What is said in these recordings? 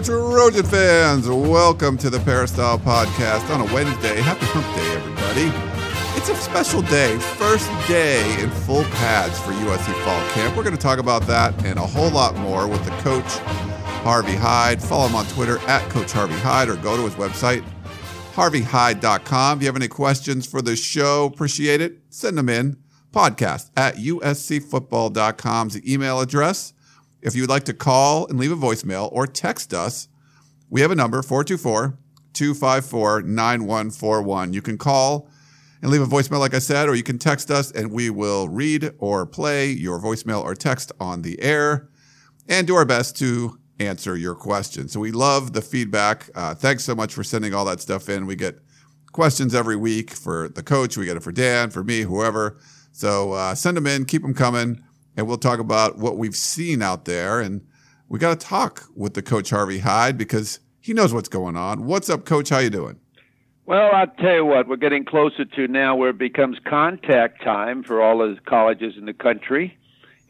Trojan fans. Welcome to the Peristyle Podcast on a Wednesday. Happy hump day, everybody. It's a special day. First day in full pads for USC Fall Camp. We're going to talk about that and a whole lot more with the coach, Harvey Hyde. Follow him on Twitter at Coach Harvey Hyde or go to his website, HarveyHyde.com. If you have any questions for the show, appreciate it. Send them in. Podcast at USCfootball.com is the email address. If you would like to call and leave a voicemail or text us, we have a number, 424-254-9141. You can call and leave a voicemail, like I said, or you can text us, and we will read or play your voicemail or text on the air and do our best to answer your question. So we love the feedback. Thanks so much for sending all that stuff in. We get questions every week for the coach. We get it for Dan, for me, whoever. So send them in. Keep them coming. And we'll talk about what we've seen out there. And we got to talk with the coach, Harvey Hyde, because he knows what's going on. What's up, Coach? How you doing? Well, I'll tell you what, we're getting closer to now where it becomes contact time for all the colleges in the country.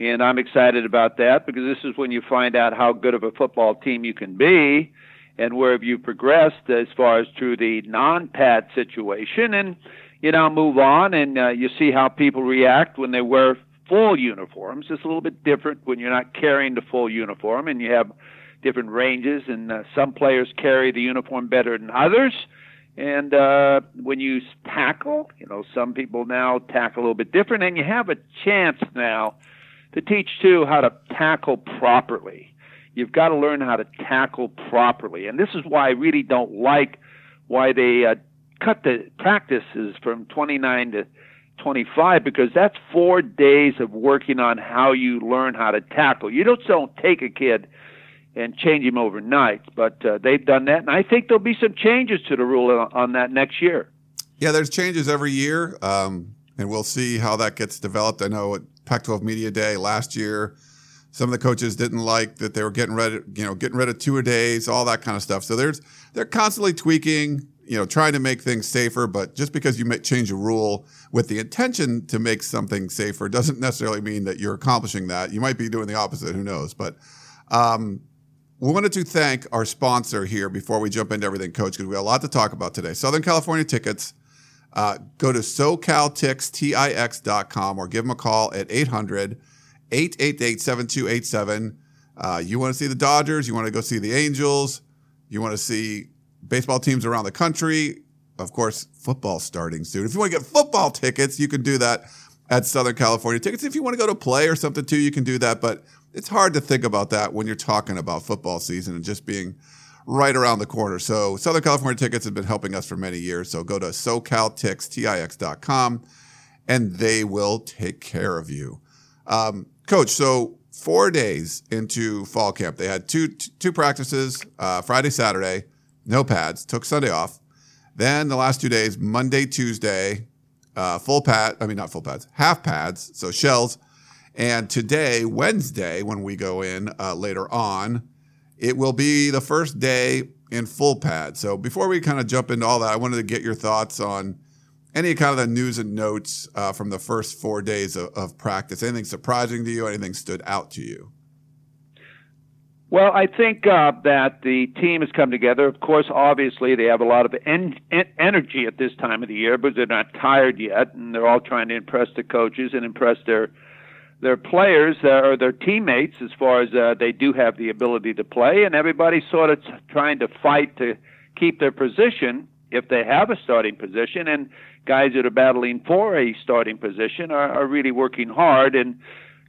And I'm excited about that because this is when you find out how good of a football team you can be and where have you progressed as far as through the non-pad situation. And, you know, move on and you see how people react when they wear full uniforms. It's a little bit different when you're not carrying the full uniform and you have different ranges, and some players carry the uniform better than others. And when you tackle, you know, some people now tackle a little bit different, and you have a chance now to teach, too, how to tackle properly. You've got to learn how to tackle properly. And this is why I really don't like why they cut the practices from 29 to 25, because that's 4 days of working on how you learn how to tackle. You just don't take a kid and change him overnight, but they've done that, and I think there'll be some changes to the rule on that next year. Yeah, there's changes every year, and we'll see how that gets developed. I know at Pac-12 Media Day last year, some of the coaches didn't like that they were getting rid of two-a-days, all that kind of stuff. So they're constantly tweaking, you know, trying to make things safer, but just because you change a rule with the intention to make something safer doesn't necessarily mean that you're accomplishing that. You might be doing the opposite. Who knows? But we wanted to thank our sponsor here before we jump into everything, Coach, because we have a lot to talk about today. Southern California Tickets. Go to SoCalTix.com or give them a call at 800-888-7287. You want to see the Dodgers? You want to go see the Angels? You want to see baseball teams around the country? Of course, football starting soon. If you want to get football tickets, you can do that at Southern California Tickets. If you want to go to play or something too, you can do that. But it's hard to think about that when you're talking about football season and just being right around the corner. So Southern California Tickets has been helping us for many years. So go to SoCalTix.com and they will take care of you. Coach, so 4 days into fall camp, they had two practices, Friday, Saturday. No pads, took Sunday off. Then the last 2 days, Monday, Tuesday, half pads, so shells. And today, Wednesday, when we go in later on, it will be the first day in full pads. So before we kind of jump into all that, I wanted to get your thoughts on any kind of the news and notes from the first 4 days of practice. Anything surprising to you? Anything stood out to you? Well, I think that the team has come together. Of course, obviously, they have a lot of energy at this time of the year, but they're not tired yet, and they're all trying to impress the coaches and impress their players or their teammates as far as they do have the ability to play, and everybody's sort of trying to fight to keep their position if they have a starting position, and guys that are battling for a starting position are really working hard and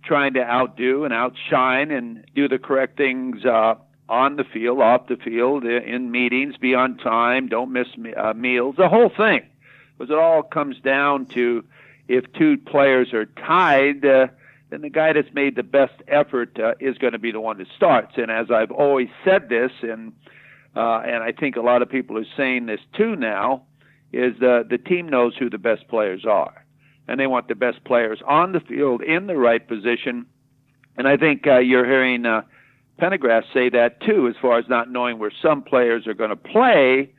trying to outdo and outshine and do the correct things on the field, off the field, in meetings, be on time, don't miss meals, the whole thing. Because it all comes down to if two players are tied, then the guy that's made the best effort is going to be the one that starts. And as I've always said this, and and I think a lot of people are saying this too now, is the team knows who the best players are, and they want the best players on the field in the right position. And I think you're hearing Pendergast say that too, as far as not knowing where some players are going to play,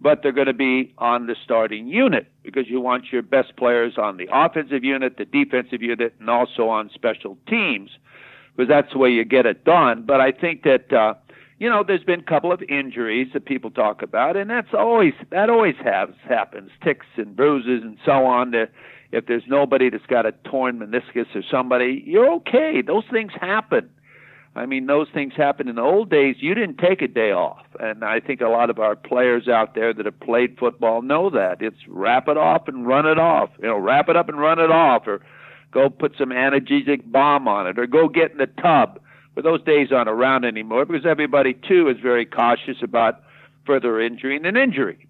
but they're going to be on the starting unit, because you want your best players on the offensive unit, the defensive unit, and also on special teams, because that's the way you get it done. But I think that, there's been a couple of injuries that people talk about, and that always happens, ticks and bruises and so on. If there's nobody that's got a torn meniscus or somebody, you're okay. Those things happen. I mean, those things happen. In the old days, you didn't take a day off. And I think a lot of our players out there that have played football know that. It's wrap it up and run it off. Wrap it up and run it off, or go put some analgesic balm on it, or go get in the tub. But those days aren't around anymore, because everybody, too, is very cautious about further injury and an injury.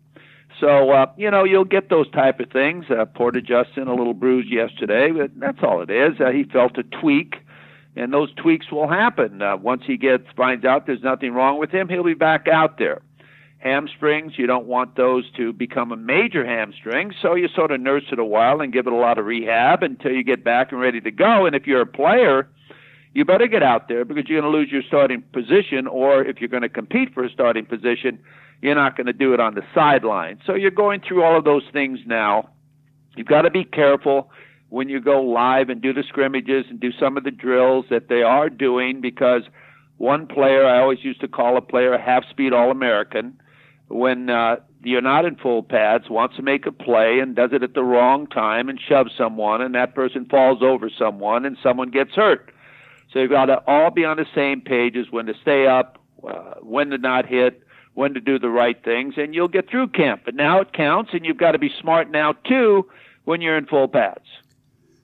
So, you'll get those type of things. Porter Gustin, a little bruised yesterday, but that's all it is. He felt a tweak. And those tweaks will happen. Once he finds out there's nothing wrong with him, he'll be back out there. Hamstrings, you don't want those to become a major hamstring, so you sort of nurse it a while and give it a lot of rehab until you get back and ready to go. And if you're a player, you better get out there, because you're going to lose your starting position, or if you're going to compete for a starting position, you're not going to do it on the sideline. So you're going through all of those things now. You've got to be careful when you go live and do the scrimmages and do some of the drills that they are doing, because one player, I always used to call a player a half-speed All-American, when you're not in full pads, wants to make a play and does it at the wrong time and shoves someone, and that person falls over someone and someone gets hurt. So you've got to all be on the same page as when to stay up, when to not hit, when to do the right things, and you'll get through camp. But now it counts, and you've got to be smart now, too, when you're in full pads.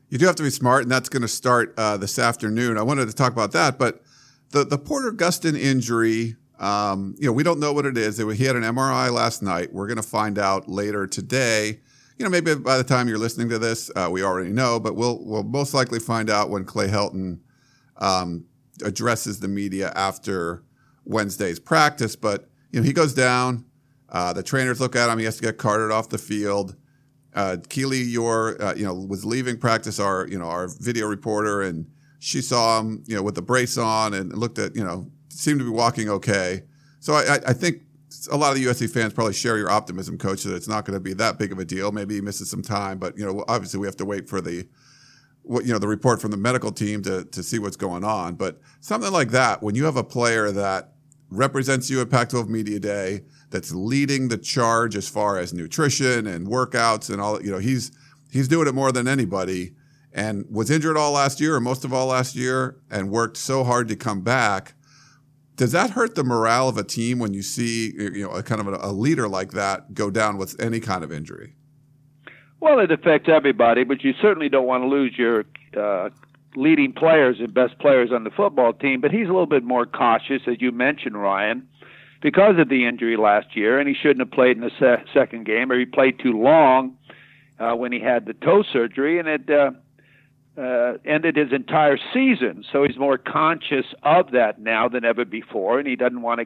You do have to be smart, and that's going to start this afternoon. I wanted to talk about that, but the Porter Gustin injury, we don't know what it is. He had an MRI last night. We're going to find out later today. Maybe by the time you're listening to this, we already know, but we'll most likely find out when Clay Helton addresses the media after Wednesday's practice. But he goes down. The trainers look at him. He has to get carted off the field. Keely Yore, was leaving practice, our video reporter, and she saw him, with the brace on, and looked at, seemed to be walking okay. So I think a lot of the USC fans probably share your optimism, Coach, that it's not going to be that big of a deal. Maybe he misses some time, but, obviously we have to wait for the report from the medical team to see what's going on. But something like that, when you have a player that represents you at Pac-12 Media Day, that's leading the charge as far as nutrition and workouts and all. He's doing it more than anybody, and was injured all last year, or most of all last year, and worked so hard to come back. Does that hurt the morale of a team when you see a kind of a leader like that go down with any kind of injury? Well, it affects everybody, but you certainly don't want to lose your leading players and best players on the football team. But he's a little bit more cautious, as you mentioned, Ryan, because of the injury last year, and he shouldn't have played in the second game, or he played too long when he had the toe surgery, and it ended his entire season. So he's more conscious of that now than ever before, and he doesn't want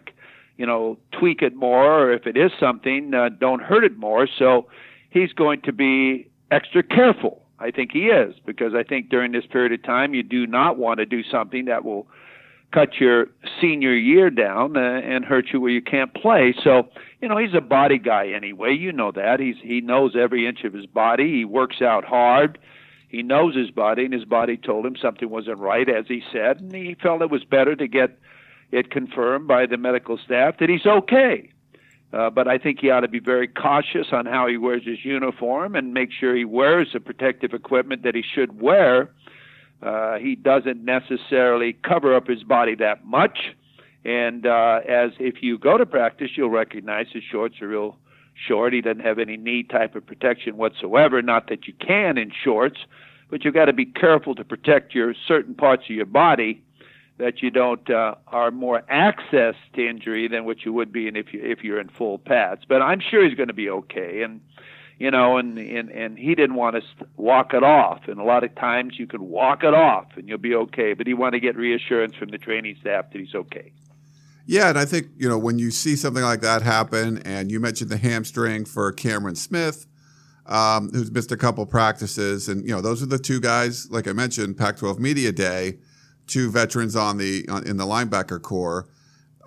to, tweak it more, or if it is something, don't hurt it more. So he's going to be extra careful. I think he is, because I think during this period of time, you do not want to do something that will cut your senior year down and hurt you where you can't play. So, he's a body guy anyway. You know that. He knows every inch of his body. He works out hard. He knows his body, and his body told him something wasn't right, as he said, and he felt it was better to get it confirmed by the medical staff that he's okay. But I think he ought to be very cautious on how he wears his uniform and make sure he wears the protective equipment that he should wear. He doesn't necessarily cover up his body that much. And as if you go to practice, you'll recognize his shorts are real short. He doesn't have any knee type of protection whatsoever. Not that you can in shorts, but you've got to be careful to protect your certain parts of your body, that you don't are more access to injury than what you would be if you're in full pads. But I'm sure he's going to be okay. And and he didn't want to walk it off. And a lot of times you could walk it off and you'll be okay. But he wanted to get reassurance from the training staff that he's okay. Yeah, and I think, you know, when you see something like that happen, and you mentioned the hamstring for Cameron Smith, who's missed a couple practices, and, you know, those are the two guys, like I mentioned, Pac-12 Media Day, two veterans in the linebacker corps.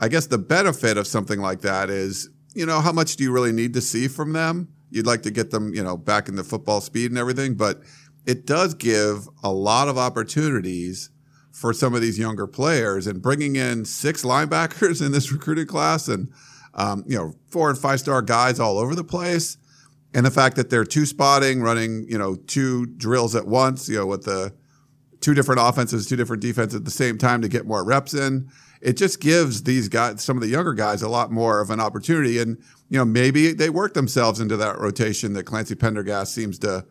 I guess the benefit of something like that is, you know, how much do you really need to see from them? You'd like to get them, you know, back into football speed and everything, but it does give a lot of opportunities for some of these younger players, and bringing in six linebackers in this recruiting class and, you know, 4 and 5 star guys all over the place. And the fact that they're two spotting, running, you know, two drills at once, you know, with the two different offenses, two different defenses at the same time to get more reps in. It just gives these guys, some of the younger guys, a lot more of an opportunity. And, you know, maybe they work themselves into that rotation that Clancy Pendergast seems to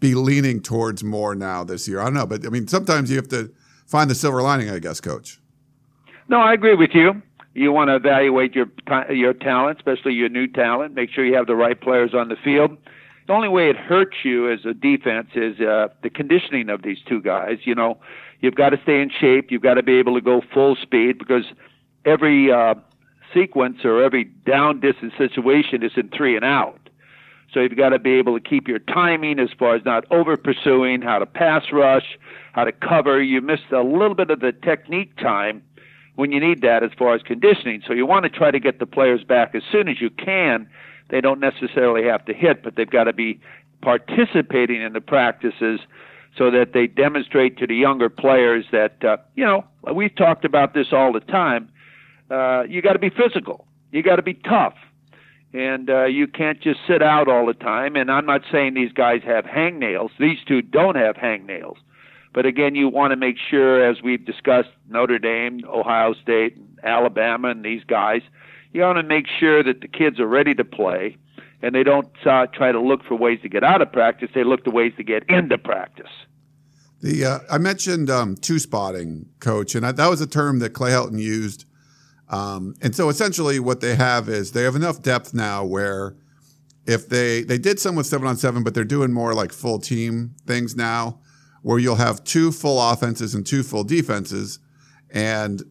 be leaning towards more now this year. I don't know. But, I mean, sometimes you have to find the silver lining, I guess, Coach. No, I agree with you. You want to evaluate your talent, especially your new talent. Make sure you have the right players on the field. The only way it hurts you as a defense is the conditioning of these two guys. You know, you've got to stay in shape. You've got to be able to go full speed, because every sequence or every down distance situation is in 3 and out. So you've got to be able to keep your timing as far as not over-pursuing, how to pass rush, how to cover. You missed a little bit of the technique time when you need that as far as conditioning. So you want to try to get the players back as soon as you can. They don't necessarily have to hit, but they've got to be participating in the practices so that they demonstrate to the younger players that, you know, we've talked about this all the time. You got to be physical. You got to be tough. And you can't just sit out all the time. And I'm not saying these guys have hangnails. These two don't have hangnails. But again, you want to make sure, as we've discussed, Notre Dame, Ohio State, Alabama, and these guys, you want to make sure that the kids are ready to play, and they don't try to look for ways to get out of practice. They look for ways to get into practice. The I mentioned two-spotting, Coach, and that was a term that Clay Helton used. And so essentially what they have is they have enough depth now where if they did some with 7-on-7, but they're doing more like full team things now, where you'll have two full offenses and two full defenses and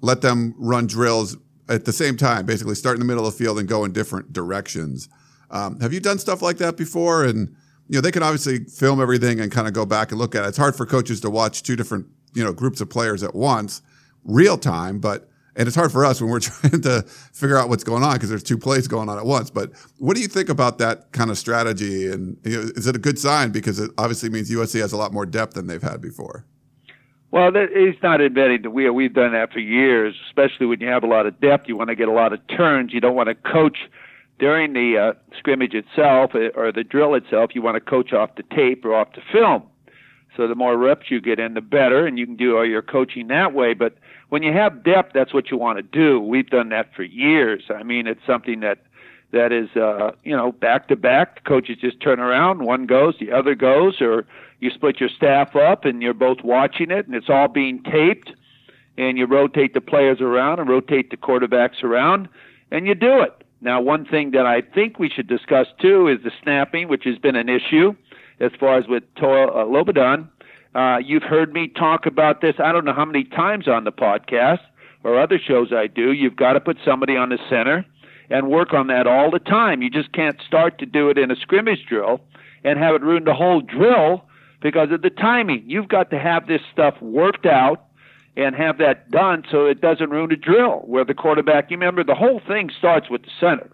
let them run drills at the same time, basically start in the middle of the field and go in different directions. Have you done stuff like that before? And, you know, they can obviously film everything and kind of go back and look at it. It's hard for coaches to watch two different, you know, groups of players at once, real time, but, and it's hard for us when we're trying to figure out what's going on because there's two plays going on at once. But what do you think about that kind of strategy? And, you know, is it a good sign? Because it obviously means USC has a lot more depth than they've had before. Well, it's not inventing the wheel. We've done that for years, especially when you have a lot of depth. You want to get a lot of turns. You don't want to coach during the scrimmage itself or the drill itself. You want to coach off the tape or off the film. So the more reps you get in, the better, and you can do all your coaching that way. But when you have depth, that's what you want to do. We've done that for years. I mean, it's something that is, you know, back-to-back. The coaches just turn around. One goes, the other goes, or you split your staff up, and you're both watching it, and it's all being taped, and you rotate the players around and rotate the quarterbacks around, and you do it. Now, one thing that I think we should discuss, too, is the snapping, which has been an issue as far as with Lobodon. You've heard me talk about this I don't know how many times on the podcast or other shows I do. You've got to put somebody on the center and work on that all the time. You just can't start to do it in a scrimmage drill and have it ruin the whole drill because of the timing. You've got to have this stuff worked out and have that done so it doesn't ruin a drill where the quarterback, you remember, the whole thing starts with the center.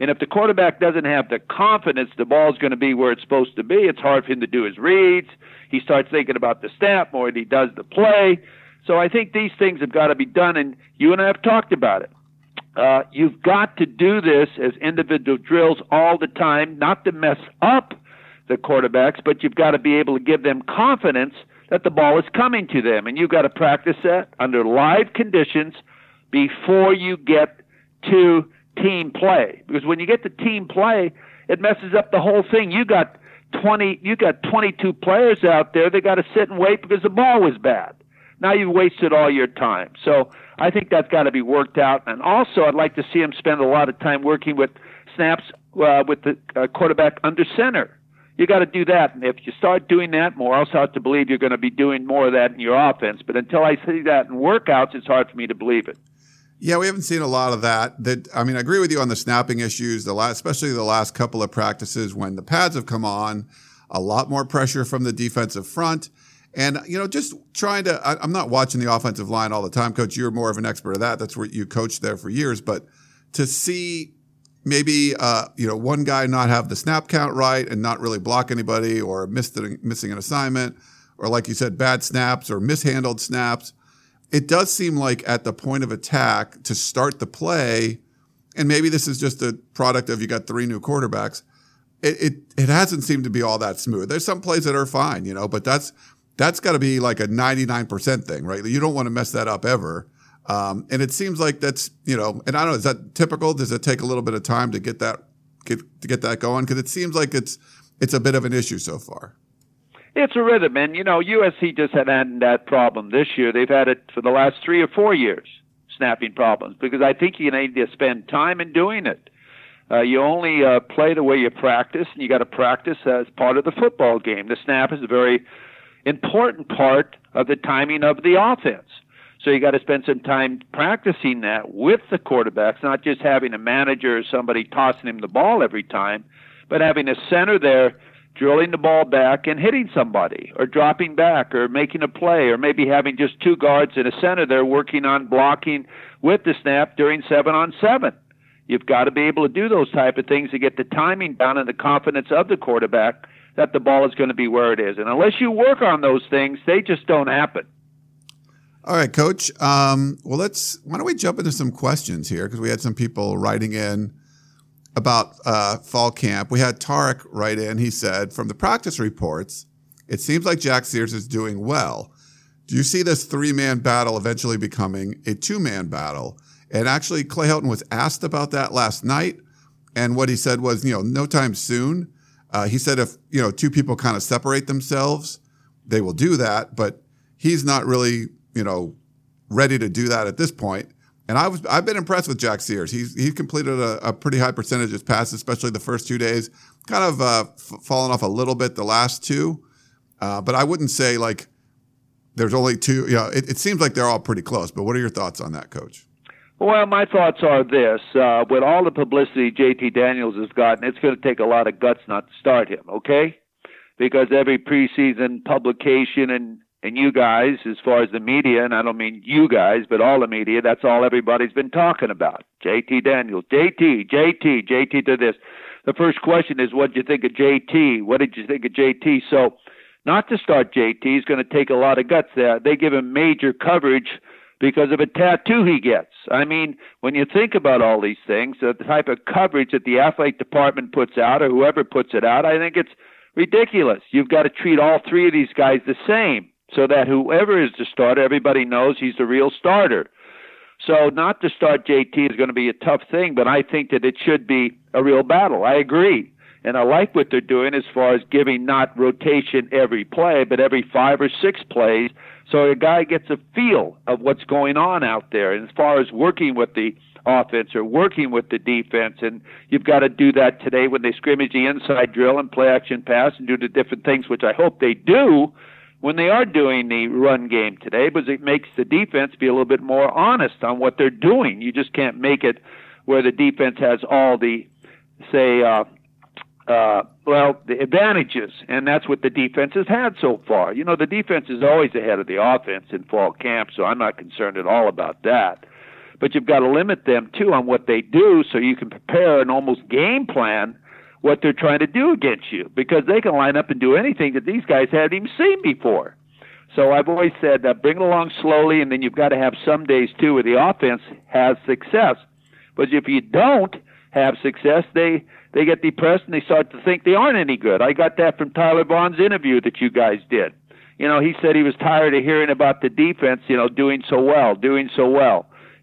And if the quarterback doesn't have the confidence the ball's going to be where it's supposed to be, it's hard for him to do his reads. He starts thinking about the snap more than he does the play. So I think these things have got to be done, and you and I have talked about it. You've got to do this as individual drills all the time, not to mess up the quarterbacks, but you've got to be able to give them confidence that the ball is coming to them. And you've got to practice that under live conditions before you get to team play. Because when you get to team play, it messes up the whole thing. You got 22 players out there. They got to sit and wait because the ball was bad. Now you've wasted all your time. So I think that's got to be worked out. And also, I'd like to see him spend a lot of time working with snaps with the quarterback under center. You got to do that. And if you start doing that more, I also have to believe you're going to be doing more of that in your offense. But until I see that in workouts, it's hard for me to believe it. Yeah, we haven't seen a lot of that. I agree with you on the snapping issues, especially the last couple of practices when the pads have come on, a lot more pressure from the defensive front. And, just trying to – I'm not watching the offensive line all the time. Coach, you're more of an expert at that. That's where you coached there for years. But to see maybe, one guy not have the snap count right and not really block anybody or missing an assignment or, like you said, bad snaps or mishandled snaps, it does seem like at the point of attack to start the play, and maybe this is just a product of you got three new quarterbacks, it hasn't seemed to be all that smooth. There's some plays that are fine, but that's got to be like a 99% thing, right? You don't want to mess that up ever. And it seems like that's, and I don't know, is that typical? Does it take a little bit of time to get that going? Because it seems like it's a bit of an issue so far. It's a rhythm. And, USC just hadn't that problem this year. They've had it for the last 3 or 4 years, snapping problems, because I think you need to spend time in doing it. You only play the way you practice, and you got to practice as part of the football game. The snap is a very important part of the timing of the offense. So you got to spend some time practicing that with the quarterbacks, not just having a manager or somebody tossing him the ball every time, but having a center there drilling the ball back and hitting somebody or dropping back or making a play or maybe having just two guards and a center there working on blocking with the snap during 7-on-7. You've got to be able to do those type of things to get the timing down and the confidence of the quarterback that the ball is going to be where it is. And unless you work on those things, they just don't happen. All right, Coach. Why don't we jump into some questions here, because we had some people writing in about fall camp. We had Tarek write in. He said, from the practice reports, it seems like Jack Sears is doing well. Do you see this 3-man battle eventually becoming a 2-man battle? And actually, Clay Helton was asked about that last night, and what he said was, no time soon. He said if, two people kind of separate themselves, they will do that, but he's not really, ready to do that at this point. And I've been impressed with Jack Sears. He completed a pretty high percentage of his passes, especially the first 2 days. Kind of fallen off a little bit the last two. But I wouldn't say like there's only two. It seems like they're all pretty close. But what are your thoughts on that, Coach? Well, my thoughts are this. With all the publicity JT Daniels has gotten, it's going to take a lot of guts not to start him, okay? Because every preseason publication and you guys, as far as the media, and I don't mean you guys, but all the media, that's all everybody's been talking about. JT Daniels, JT to this. The first question is, what did you think of JT? What did you think of JT? So not to start JT is going to take a lot of guts there. They give him major coverage because of a tattoo he gets. I mean, when you think about all these things, the type of coverage that the athletic department puts out or whoever puts it out, I think it's ridiculous. You've got to treat all three of these guys the same, so that whoever is the starter, everybody knows he's the real starter. So not to start JT is going to be a tough thing, but I think that it should be a real battle. I agree. And I like what they're doing as far as giving not rotation every play, but every 5 or 6 plays, so a guy gets a feel of what's going on out there. And as far as working with the offense or working with the defense, and you've got to do that today when they scrimmage the inside drill and play action pass and do the different things, which I hope they do, when they are doing the run game today, because it makes the defense be a little bit more honest on what they're doing. You just can't make it where the defense has all the, the advantages, and that's what the defense has had so far. The defense is always ahead of the offense in fall camp, so I'm not concerned at all about that. But you've got to limit them, too, on what they do, so you can prepare an almost game plan what they're trying to do against you, because they can line up and do anything that these guys haven't even seen before. So I've always said that bring it along slowly, and then you've got to have some days, too, where the offense has success. But if you don't have success, they get depressed and they start to think they aren't any good. I got that from Tyler Vaughn's interview that you guys did. He said he was tired of hearing about the defense, doing so well.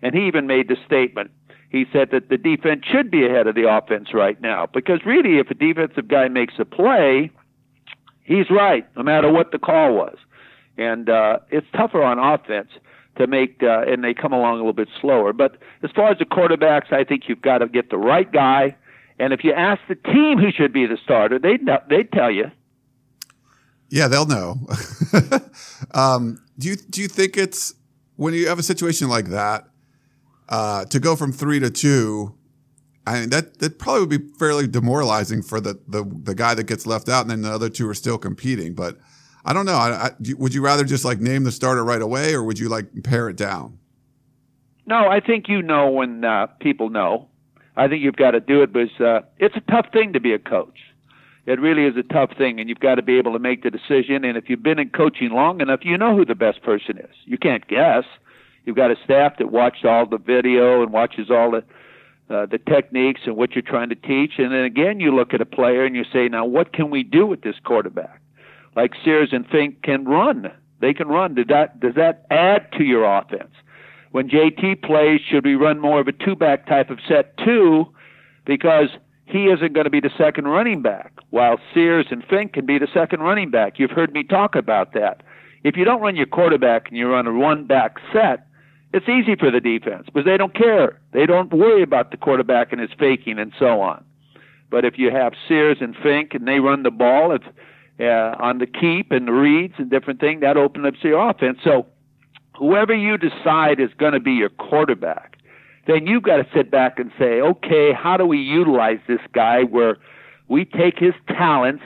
And he even made the statement. He said that the defense should be ahead of the offense right now, because really if a defensive guy makes a play, he's right, no matter what the call was. And it's tougher on offense to make, and they come along a little bit slower. But as far as the quarterbacks, I think you've got to get the right guy. And if you ask the team who should be the starter, they'd tell you. Yeah, they'll know. Do you think it's, when you have a situation like that, to go from 3 to 2, I mean, that probably would be fairly demoralizing for the guy that gets left out, and then the other two are still competing. But I don't know. Would you rather just like name the starter right away, or would you like pare it down? No, I think when people know. I think you've got to do it, because it's a tough thing to be a coach. It really is a tough thing, and you've got to be able to make the decision. And if you've been in coaching long enough, you know who the best person is. You can't guess. You've got a staff that watched all the video and watches all the techniques and what you're trying to teach. And then again, you look at a player and you say, now what can we do with this quarterback? Like Sears and Fink can run. They can run. Does that add to your offense? When JT plays, should we run more of a two-back type of set two, because he isn't going to be the second running back, while Sears and Fink can be the second running back. You've heard me talk about that. If you don't run your quarterback and you run a one-back set, it's easy for the defense because they don't care. They don't worry about the quarterback and his faking and so on. But if you have Sears and Fink and they run the ball on the keep and the reads and different things, that opens up your offense. So whoever you decide is going to be your quarterback, then you've got to sit back and say, okay, how do we utilize this guy where we take his talents,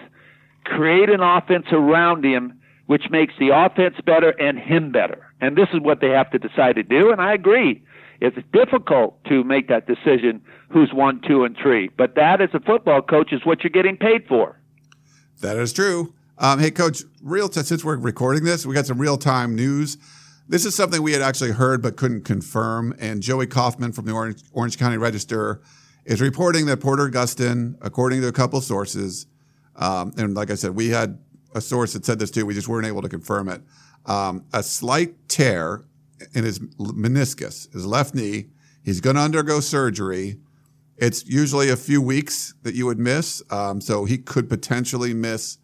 create an offense around him, which makes the offense better and him better. And this is what they have to decide to do, and I agree. It's difficult to make that decision who's 1, 2, and 3, but that as a football coach is what you're getting paid for. That is true. Hey, Coach, since we're recording this, we got some real-time news. This is something we had actually heard but couldn't confirm, and Joey Kaufman from the Orange County Register is reporting that Porter Gustin, according to a couple sources, and like I said, we had a source that said this too, we just weren't able to confirm it, a slight tear in his meniscus, his left knee. He's going to undergo surgery. It's usually a few weeks that you would miss, so he could potentially miss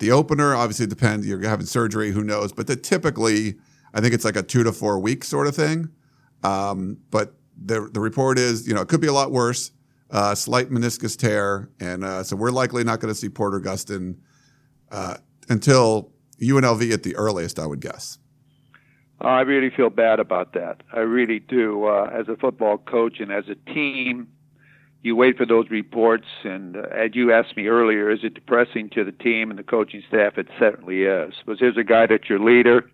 the opener. Obviously, it depends. You're having surgery, who knows, but typically – I think it's like a 2 to 4 week sort of thing. But the report is, it could be a lot worse, slight meniscus tear. And so we're likely not going to see Porter Gustin until UNLV at the earliest, I would guess. I really feel bad about that. I really do. As a football coach and as a team, you wait for those reports. And as you asked me earlier, is it depressing to the team and the coaching staff? It certainly is. Because here's a guy that's your leader.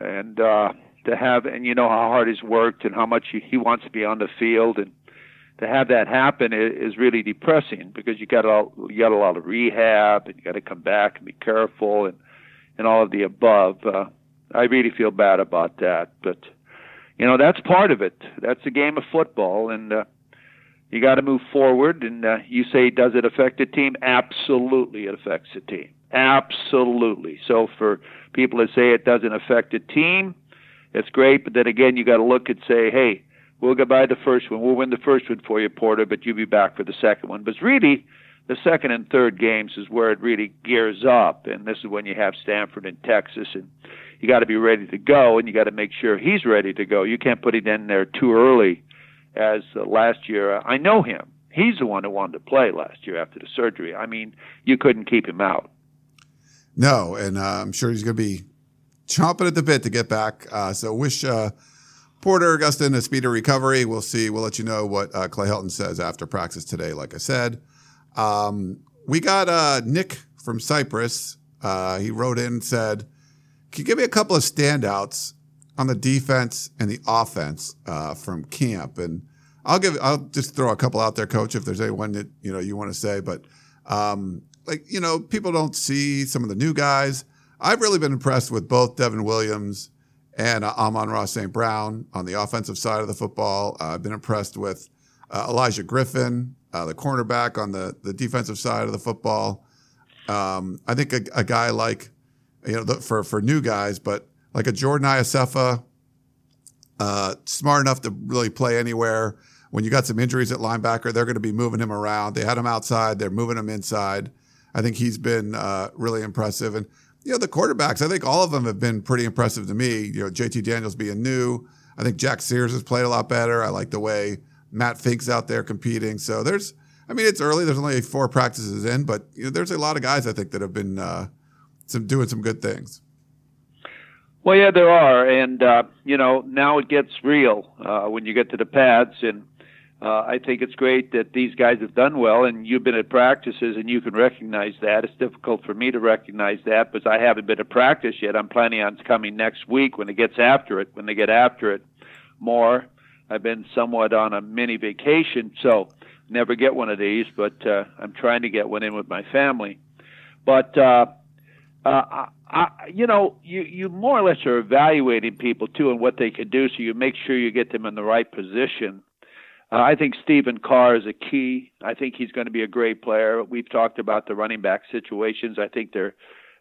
And and you know how hard he's worked and how much he wants to be on the field, and to have that happen is really depressing, because you got a lot of rehab and you got to come back and be careful and all of the above. I really feel bad about that, but that's part of it. That's the game of football, and you got to move forward. And you say, does it affect the team? Absolutely, it affects the team. Absolutely. So for people that say it doesn't affect a team, it's great. But then again, you got to look and say, hey, we'll go by the first one. We'll win the first one for you, Porter, but you'll be back for the second one. But really, the second and third games is where it really gears up. And this is when you have Stanford and Texas, and you got to be ready to go, and you got to make sure he's ready to go. You can't put it in there too early, as last year. I know him. He's the one who wanted to play last year after the surgery. I mean, you couldn't keep him out. No, and I'm sure he's going to be chomping at the bit to get back. So wish Porter Gustin a speedy recovery. We'll see. We'll let you know what Clay Helton says after practice today, like I said. We got Nick from Cyprus. He wrote in and said, can you give me a couple of standouts on the defense and the offense from camp? And I'll just throw a couple out there, Coach, if there's anyone that you want to say. But people don't see some of the new guys. I've really been impressed with both Devin Williams and Amon-Ra St. Brown on the offensive side of the football. I've been impressed with Elijah Griffin, the cornerback, on the defensive side of the football. I think a guy like, for new guys, but like a Jordan Iosefa, smart enough to really play anywhere. When you got some injuries at linebacker, they're going to be moving him around. They had him outside. They're moving him inside. I think he's been really impressive. And, the quarterbacks, I think all of them have been pretty impressive to me. JT Daniels being new. I think Jack Sears has played a lot better. I like the way Matt Fink's out there competing. So it's early. There's only 4 practices in, but there's a lot of guys, I think, that have been doing some good things. Well, yeah, there are. And, you know, now it gets real when you get to the pads. And I think it's great that these guys have done well, and you've been at practices and you can recognize that. It's difficult for me to recognize that because I haven't been to practice yet. I'm planning on coming next week when it gets after it, when they get after it more. I've been somewhat on a mini vacation, so never get one of these, but I'm trying to get one in with my family. But, you know, you more or less are evaluating people, too, and what they can do, so you make sure you get them in the right position. I think Stephen Carr is a key. I think he's going to be a great player. We've talked about the running back situations. I think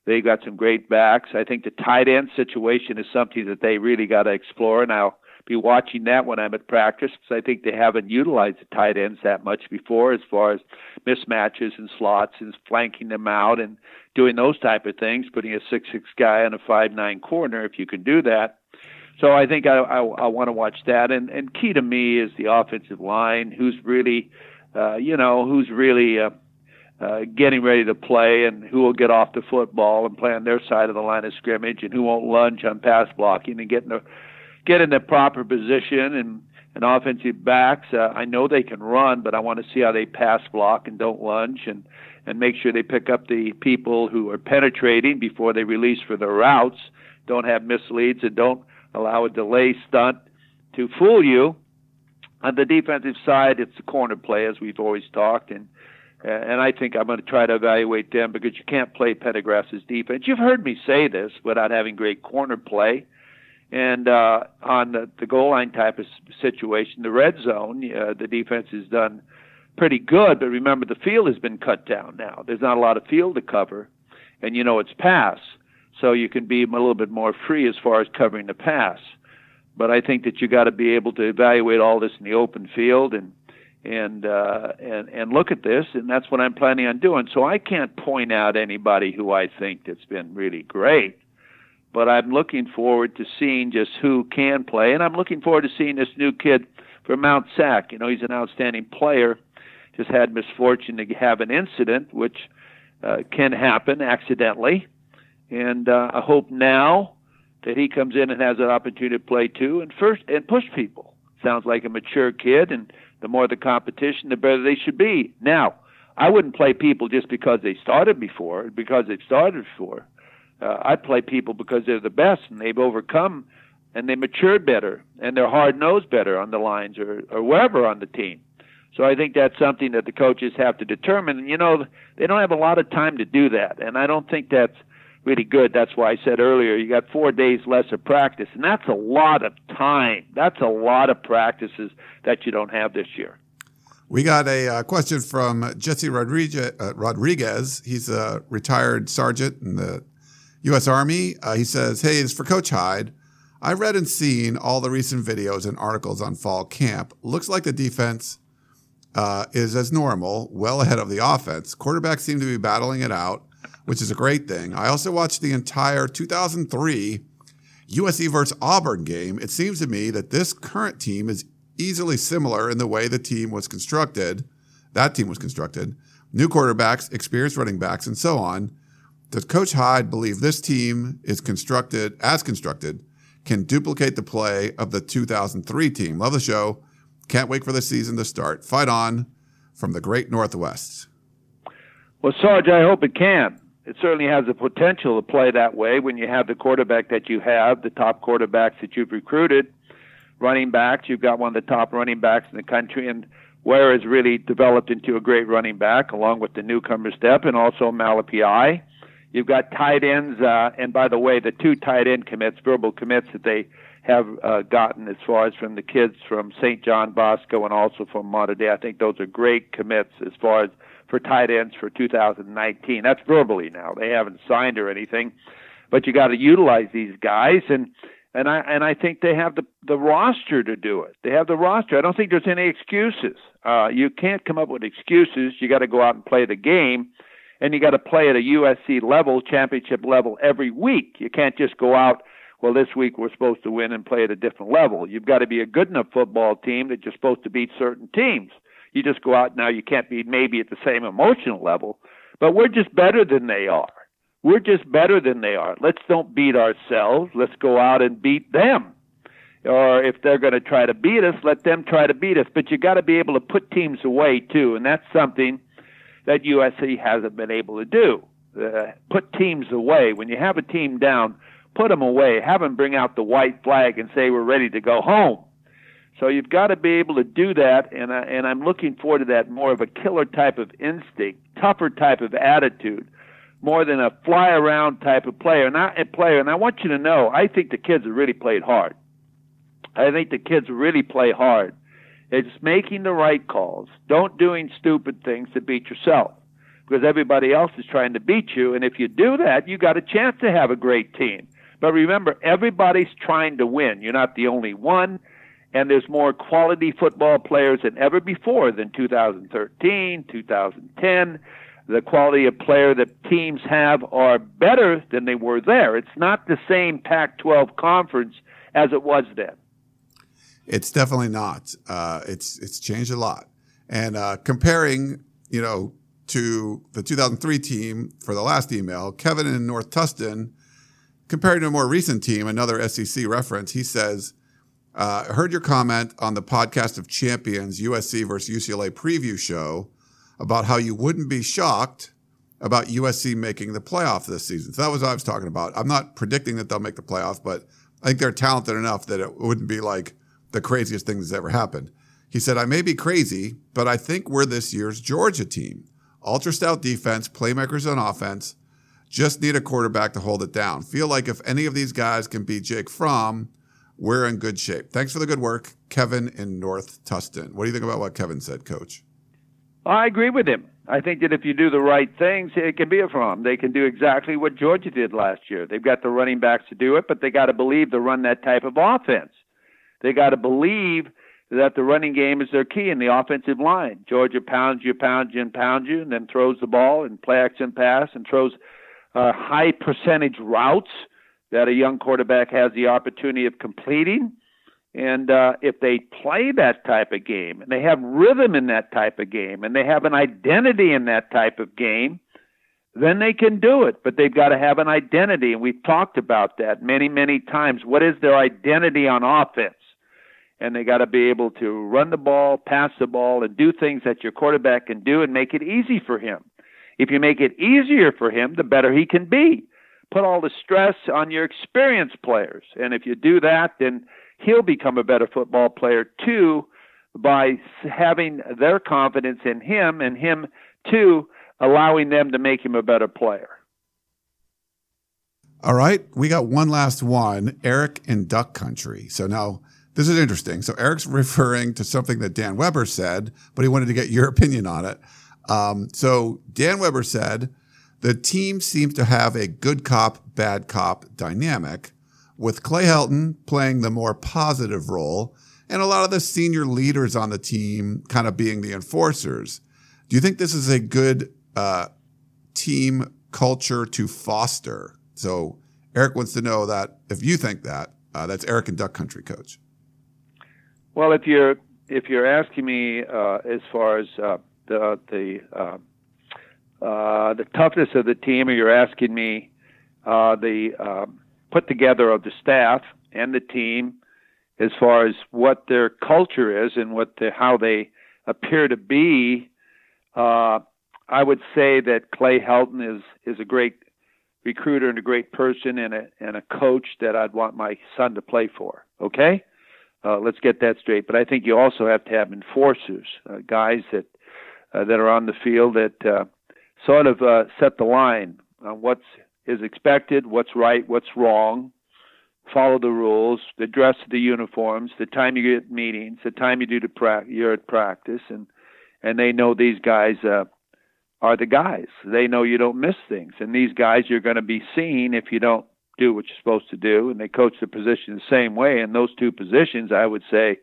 they've got some great backs. I think the tight end situation is something that they really got to explore, and I'll be watching that when I'm at practice, because I think they haven't utilized the tight ends that much before, as far as mismatches and slots and flanking them out and doing those type of things, putting a 6'6" guy on a 5'9" corner if you can do that. So I think I want to watch that. And key to me is the offensive line, who's really getting ready to play, and who will get off the football and play on their side of the line of scrimmage, and who won't lunge on pass blocking and get in the proper position, and offensive backs. I know they can run, but I want to see how they pass block and don't lunge, and make sure they pick up the people who are penetrating before they release for their routes. Don't have misleads, and don't allow a delay stunt to fool you. On the defensive side, it's the corner play, as we've always talked, and I think I'm going to try to evaluate them, because you can't play Pendergast's defense. You've heard me say this, without having great corner play. And on the goal line type of situation, the red zone, the defense has done pretty good. But remember, the field has been cut down now. There's not a lot of field to cover. And, you know, it's pass. So you can be a little bit more free as far as covering the pass. But I think that you got to be able to evaluate all this in the open field and look at this. And that's what I'm planning on doing. So I can't point out anybody who I think that's been really great. But I'm looking forward to seeing just who can play. And I'm looking forward to seeing this new kid from Mt. SAC. You know, he's an outstanding player. Just had misfortune to have an incident, which can happen accidentally. And I hope now that he comes in and has an opportunity to play too and push people. Sounds like a mature kid, and the more the competition, the better they should be. Now, I wouldn't play people just because they started before, because they've started before. I play people because they're the best, and they've overcome, and they matured better, and they're hard-nosed better on the lines or wherever on the team. So I think that's something that the coaches have to determine. And, you know, they don't have a lot of time to do that, and I don't think that's really good. That's why I said earlier you got 4 days less of practice, and that's a lot of time. That's a lot of practices that you don't have this year. We got a question from Jesse Rodriguez. He's a retired sergeant in the U.S. Army. He says, hey, it's for Coach Hyde. I've read and seen all the recent videos and articles on fall camp. Looks like the defense is as normal, well ahead of the offense. Quarterbacks seem to be battling it out, which is a great thing. I also watched the entire 2003 USC versus Auburn game. It seems to me that this current team is easily similar in the way the team was constructed. That team was constructed. New quarterbacks, experienced running backs, and so on. Does Coach Hyde believe this team is constructed, can duplicate the play of the 2003 team? Love the show. Can't wait for the season to start. Fight on from the great Northwest. Well, Sarge, I hope it can. It certainly has the potential to play that way when you have the quarterback that you have, the top quarterbacks that you've recruited, running backs. You've got one of the top running backs in the country, and Ware has really developed into a great running back, along with the newcomer step and also Malapai. You've got tight ends, and by the way, the two tight end commits, verbal commits that they have gotten as far as from the kids from St. John Bosco and also from Mater Dei. I think those are great commits as far as for tight ends for 2019. That's verbally now. They haven't signed or anything, but you got to utilize these guys, and I think they have the roster to do it. They have the roster. I don't think there's any excuses. You can't come up with excuses. You got to go out and play the game. And you got to play at a USC level, championship level every week. You can't just go out, well, this week we're supposed to win and play at a different level. You've got to be a good enough football team that you're supposed to beat certain teams. You just go out now, you can't be maybe at the same emotional level, but we're just better than they are. We're just better than they are. Let's don't beat ourselves. Let's go out and beat them. Or if they're going to try to beat us, let them try to beat us. But you got to be able to put teams away, too, and that's something that USC hasn't been able to do. Put teams away. When you have a team down, put them away. Have them bring out the white flag and say, we're ready to go home. So you've got to be able to do that, and I'm looking forward to that, more of a killer type of instinct, tougher type of attitude, more than a fly-around type of player. And I want you to know, I think the kids really played hard. I think the kids really play hard. It's making the right calls. Don't doing stupid things to beat yourself, because everybody else is trying to beat you, and if you do that, you got a chance to have a great team. But remember, everybody's trying to win. You're not the only one, and there's more quality football players than ever before than 2013, 2010. The quality of player that teams have are better than they were there. It's not the same Pac-12 conference as it was then. It's definitely not. It's changed a lot. And comparing, to the 2003 team for the last email, Kevin in North Tustin, comparing to a more recent team, another SEC reference, he says, I heard your comment on the podcast of Champions USC versus UCLA preview show about how you wouldn't be shocked about USC making the playoff this season. So that was what I was talking about. I'm not predicting that they'll make the playoff, but I think they're talented enough that it wouldn't be like the craziest thing that's ever happened. He said, I may be crazy, but I think we're this year's Georgia team. Ultra-stout defense, playmakers on offense, just need a quarterback to hold it down. Feel like if any of these guys can beat Jake Fromm, we're in good shape. Thanks for the good work, Kevin in North Tustin. What do you think about what Kevin said, Coach? I agree with him. I think that if you do the right things, it can be a Fromm. They can do exactly what Georgia did last year. They've got the running backs to do it, but they got to believe to run that type of offense. They got to believe that the running game is their key in the offensive line. Georgia pounds you, and then throws the ball and play action pass and throws high percentage routes that a young quarterback has the opportunity of completing. And if they play that type of game, and they have rhythm in that type of game, and they have an identity in that type of game, then they can do it. But they've got to have an identity, and we've talked about that many, many times. What is their identity on offense? And they got to be able to run the ball, pass the ball, and do things that your quarterback can do and make it easy for him. If you make it easier for him, the better he can be. Put all the stress on your experienced players. And if you do that, then he'll become a better football player, too, by having their confidence in him and him, too, allowing them to make him a better player. All right. We got one last one, Eric in Duck Country. So now, this is interesting. So Eric's referring to something that Dan Weber said, but he wanted to get your opinion on it. So Dan Weber said, the team seems to have a good cop, bad cop dynamic, with Clay Helton playing the more positive role and a lot of the senior leaders on the team kind of being the enforcers. Do you think this is a good team culture to foster? So Eric wants to know that if you think that. That's Eric in Duck Country, Coach. Well, if you're asking me as far as the toughness of the team, or you're asking me the put together of the staff and the team, as far as what their culture is and how they appear to be, I would say that Clay Helton is a great recruiter and a great person and a coach that I'd want my son to play for. Okay? Let's get that straight. But I think you also have to have enforcers, guys that are on the field that sort of set the line on what is expected, what's right, what's wrong, follow the rules, the dress of the uniforms, the time you get meetings, the time you do you're at practice, and they know these guys are the guys. They know you don't miss things. And these guys, you're going to be seen if you don't do what you're supposed to do. And they coach the position the same way. And those two positions, I would say,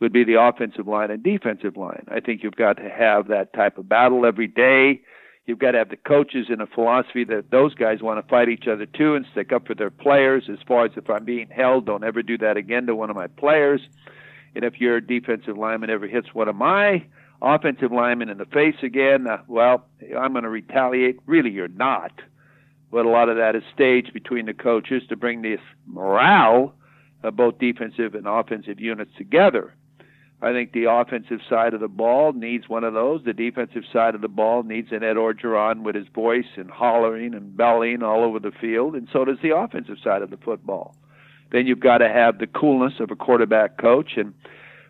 would be the offensive line and defensive line. I think you've got to have that type of battle every day. You've got to have the coaches in a philosophy that those guys want to fight each other too and stick up for their players. As far as if I'm being held, don't ever do that again to one of my players. And if your defensive lineman ever hits one of my offensive lineman in the face again, well, I'm going to retaliate. Really, you're not. but a lot of that is staged between the coaches to bring this morale of both defensive and offensive units together. I think the offensive side of the ball needs one of those. The defensive side of the ball needs an Ed Orgeron with his voice and hollering and belling all over the field, and so does the offensive side of the football. Then you've got to have the coolness of a quarterback coach and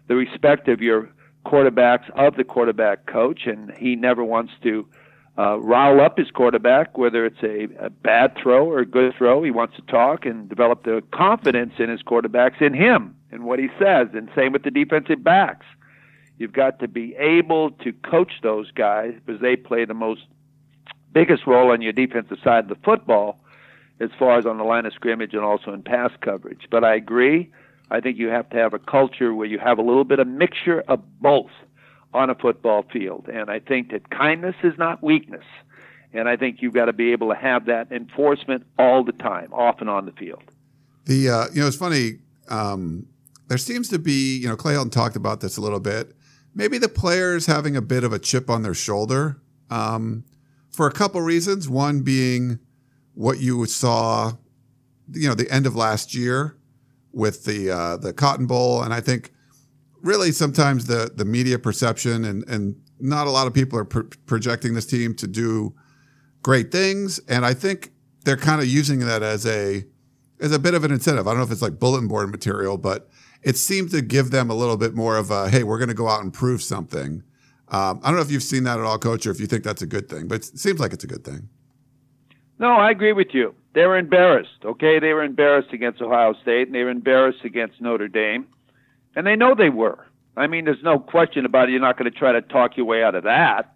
the respect of your quarterbacks of the quarterback coach, and he never wants to rile up his quarterback, whether it's a bad throw or a good throw. He wants to talk and develop the confidence in his quarterbacks in him and what he says, and same with the defensive backs. You've got to be able to coach those guys because they play the most biggest role on your defensive side of the football as far as on the line of scrimmage and also in pass coverage. But I agree. I think you have to have a culture where you have a little bit of mixture of both on a football field. And I think that kindness is not weakness. And I think you've got to be able to have that enforcement all the time, off and on the field. It's funny. There seems to be, Clay Helton talked about this a little bit, maybe the players having a bit of a chip on their shoulder for a couple reasons. One being what you saw, the end of last year with the Cotton Bowl. And I think really sometimes the media perception and not a lot of people are projecting this team to do great things. And I think they're kind of using that as a bit of an incentive. I don't know if it's like bulletin board material, but it seems to give them a little bit more of a, hey, we're going to go out and prove something. I don't know if you've seen that at all, Coach, or if you think that's a good thing, but it seems like it's a good thing. No, I agree with you. They were embarrassed, okay? They were embarrassed against Ohio State, and they were embarrassed against Notre Dame, and they know they were. I mean, there's no question about it. You're not going to try to talk your way out of that.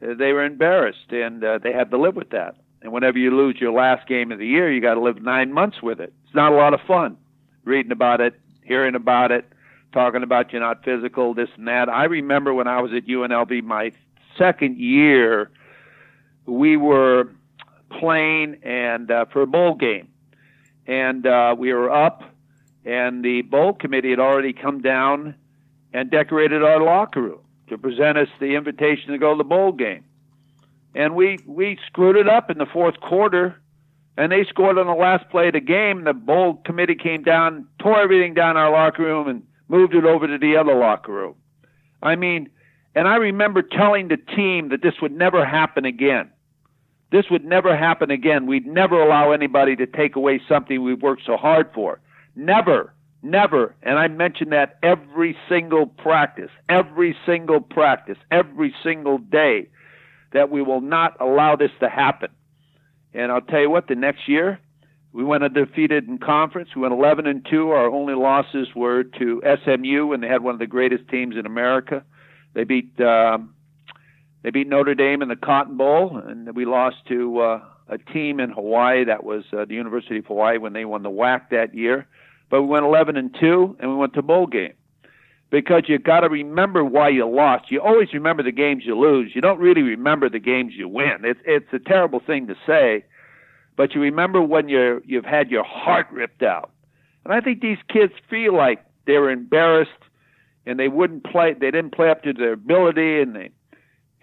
They were embarrassed, and they had to live with that. And whenever you lose your last game of the year, you got to live 9 months with it. It's not a lot of fun reading about it, hearing about it, talking about you're not physical, this and that. I remember when I was at UNLV my second year, we were playing and for a bowl game. And we were up, and the bowl committee had already come down and decorated our locker room to present us the invitation to go to the bowl game. And we screwed it up in the fourth quarter, and they scored on the last play of the game. The bowl committee came down, tore everything down our locker room, and moved it over to the other locker room. I mean, and I remember telling the team that this would never happen again. This would never happen again. We'd never allow anybody to take away something we've worked so hard for. Never, never. And I mentioned that every single practice, every single day, that we will not allow this to happen. And I'll tell you what, the next year, we went undefeated in conference. We went 11-2. Our only losses were to SMU, and they had one of the greatest teams in America. They beat Notre Dame in the Cotton Bowl, and we lost to a team in Hawaii that was the University of Hawaii when they won the WAC that year. But we went 11-2, and we went to bowl game. Because you got to remember why you lost. You always remember the games you lose. You don't really remember the games you win. It's a terrible thing to say, but you remember when you've had your heart ripped out. And I think these kids feel like they were embarrassed and they wouldn't play. They didn't play up to their ability, and they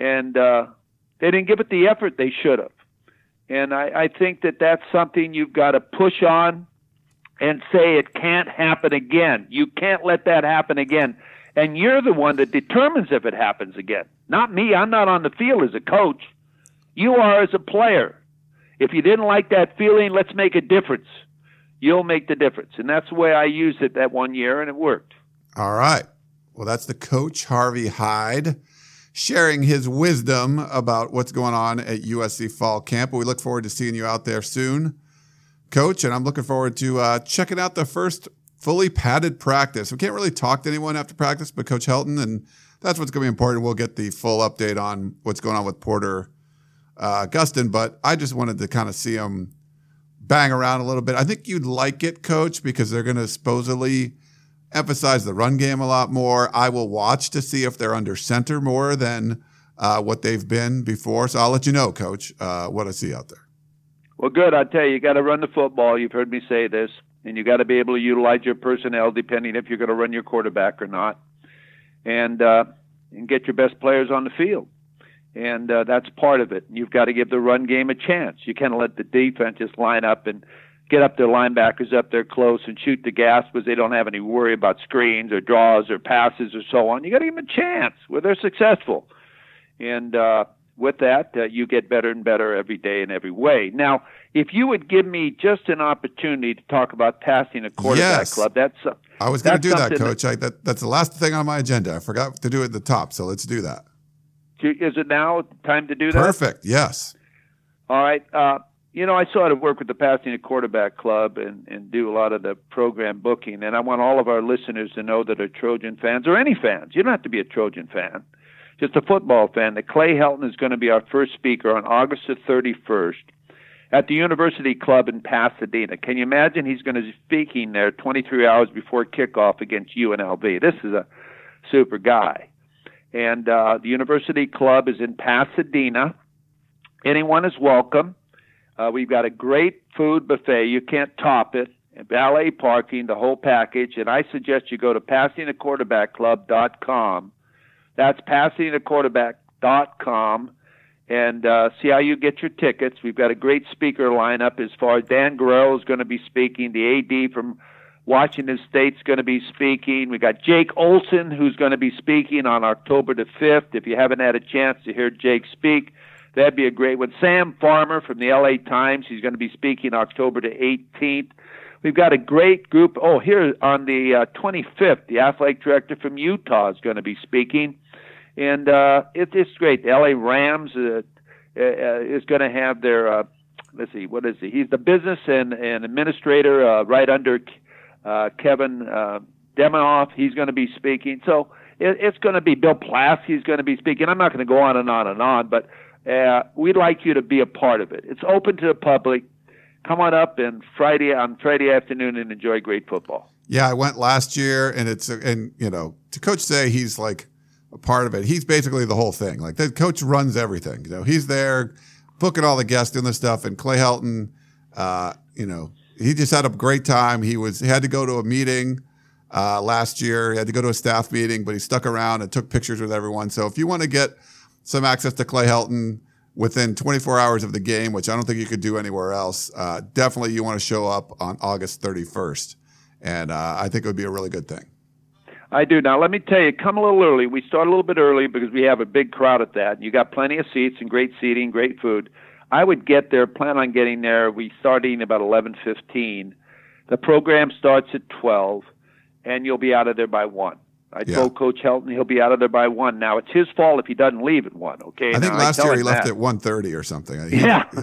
didn't give it the effort they should have. And I think that that's something you've got to push on and say it can't happen again. You can't let that happen again. And you're the one that determines if it happens again. Not me. I'm not on the field as a coach. You are as a player. If you didn't like that feeling, let's make a difference. You'll make the difference. And that's the way I used it that one year, and it worked. All right. Well, that's the coach, Harvey Hyde, sharing his wisdom about what's going on at USC Fall Camp. We look forward to seeing you out there soon, Coach, and I'm looking forward to checking out the first fully padded practice. We can't really talk to anyone after practice but Coach Helton, and that's what's going to be important. We'll get the full update on what's going on with Porter Gustin, but I just wanted to kind of see him bang around a little bit. I think you'd like it, Coach, because they're going to supposedly emphasize the run game a lot more. I will watch to see if they're under center more than what they've been before. So I'll let you know, Coach, what I see out there. Well, good. I'll tell you, you got to run the football. You've heard me say this. And you got to be able to utilize your personnel depending if you're going to run your quarterback or not. And get your best players on the field. And that's part of it. You've got to give the run game a chance. You can't let the defense just line up and get up their linebackers up there close and shoot the gas because they don't have any worry about screens or draws or passes or so on. You got to give them a chance where they're successful. And with that, you get better and better every day in every way. Now, if you would give me just an opportunity to talk about passing a quarterback club, that's I was going to do that, Coach. That's the last thing on my agenda. I forgot to do it at the top, so let's do that. Is it now time to do that? Perfect, yes. All right. I sort of work with the Passing a Quarterback Club and do a lot of the program booking, and I want all of our listeners to know that are Trojan fans, or any fans, you don't have to be a Trojan fan, just a football fan, that Clay Helton is going to be our first speaker on August the 31st at the University Club in Pasadena. Can you imagine? He's going to be speaking there 23 hours before kickoff against UNLV. This is a super guy. And the University Club is in Pasadena. Anyone is welcome. We've got a great food buffet. You can't top it. Valet parking, the whole package. And I suggest you go to PasadenaQuarterbacks.com. That's PasadenaQuarterbacks.com. And see how you get your tickets. We've got a great speaker lineup as far as Dan Guerrero is going to be speaking. The AD from Washington State's going to be speaking. We got Jake Olson, who's going to be speaking on October the 5th. If you haven't had a chance to hear Jake speak, that'd be a great one. Sam Farmer from the LA Times, he's going to be speaking October the 18th. We've got a great group. Oh, here on the 25th, the athletic director from Utah is going to be speaking. And it's great. The LA Rams is going to have their, what is he? He's the business and administrator right under Kevin Demoff, he's going to be speaking. So it's going to be Bill Plasch, he's going to be speaking. I'm not going to go on and on and on, but we'd like you to be a part of it. It's open to the public. Come on up and on Friday afternoon and enjoy great football. Yeah, I went last year, and to Coach Day, he's like a part of it. He's basically the whole thing. Like the coach runs everything. He's there booking all the guests, doing this stuff, and Clay Helton, he just had a great time. He had to go to a meeting last year. He had to go to a staff meeting, but he stuck around and took pictures with everyone. So if you want to get some access to Clay Helton within 24 hours of the game, which I don't think you could do anywhere else, definitely you want to show up on August 31st. And I think it would be a really good thing. I do. Now, let me tell you, come a little early. We start a little bit early because we have a big crowd at that. You got plenty of seats and great seating, great food. I would plan on getting there. We start eating about 11:15. The program starts at 12, and you'll be out of there by 1. I told Coach Helton he'll be out of there by 1. Now, it's his fault if he doesn't leave at 1, okay? I think last year he left at 1:30 or something. He left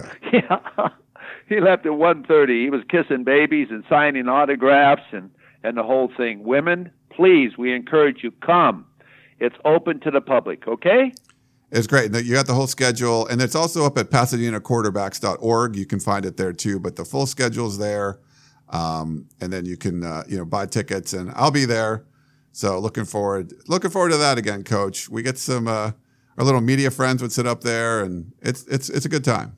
at 1:30. He was kissing babies and signing autographs and the whole thing. Women, please, we encourage you, come. It's open to the public, okay? It's great. You got the whole schedule, and it's also up at PasadenaQuarterbacks.org. You can find it there too, but the full schedule's there, and then you can buy tickets. And I'll be there, so looking forward to that again, Coach. We get some our little media friends would sit up there, and it's a good time.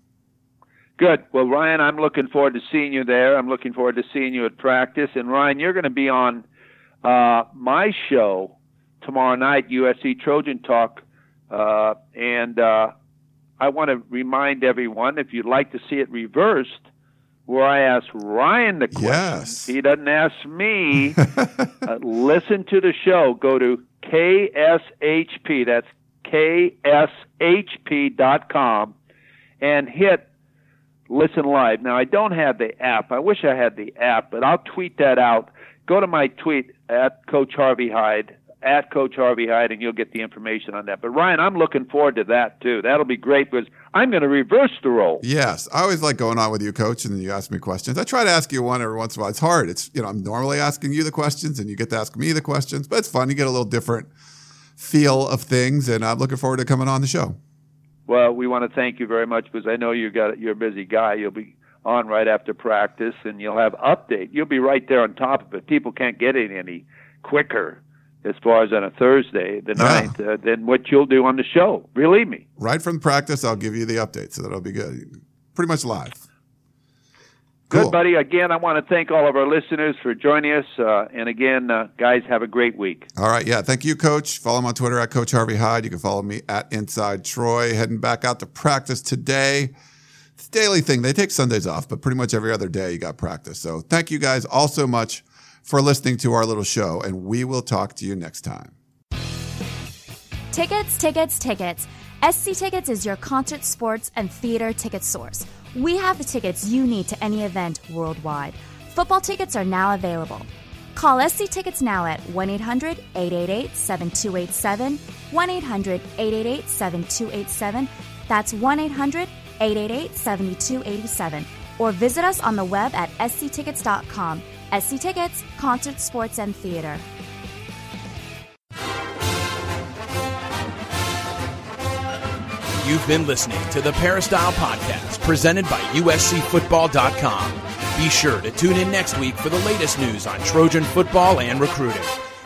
Good. Well, Ryan, I'm looking forward to seeing you there. I'm looking forward to seeing you at practice. And Ryan, you're going to be on my show tomorrow night, USC Trojan Talk. And I want to remind everyone, if you'd like to see it reversed, where I ask Ryan the question, He doesn't ask me. Listen to the show. Go to KSHP, that's KSHP.com, and hit Listen Live. Now, I don't have the app. I wish I had the app, but I'll tweet that out. Go to my tweet, at Coach Harvey Hyde, and you'll get the information on that. But, Ryan, I'm looking forward to that, too. That'll be great because I'm going to reverse the role. Yes. I always like going on with you, Coach, and then you ask me questions. I try to ask you one every once in a while. It's hard. I'm normally asking you the questions, and you get to ask me the questions. But it's fun. You get a little different feel of things, and I'm looking forward to coming on the show. Well, we want to thank you very much because I know you're a busy guy. You'll be on right after practice, and you'll have update. You'll be right there on top of it. People can't get it any quicker as far as on a Thursday, the 9th, than what you'll do on the show. Believe me. Right from practice, I'll give you the update, so that'll be good. Pretty much live. Cool. Good, buddy. Again, I want to thank all of our listeners for joining us. And again, guys, have a great week. All right. Yeah. Thank you, Coach. Follow him on Twitter at Coach Harvey Hyde. You can follow me at Inside Troy. Heading back out to practice today. It's a daily thing. They take Sundays off, but pretty much every other day you got practice. So thank you guys all so much for listening to our little show, and we will talk to you next time. Tickets. SC Tickets is your concert, sports, and theater ticket source. We have the tickets you need to any event worldwide. Football tickets are now available. Call SC Tickets now at 1-800-888-7287, 1-800-888-7287, that's 1-800-888-7287, or visit us on the web at sctickets.com. SC Tickets, concert, sports, and theater. You've been listening to the Peristyle Podcast, presented by USCfootball.com. Be sure to tune in next week for the latest news on Trojan football and recruiting.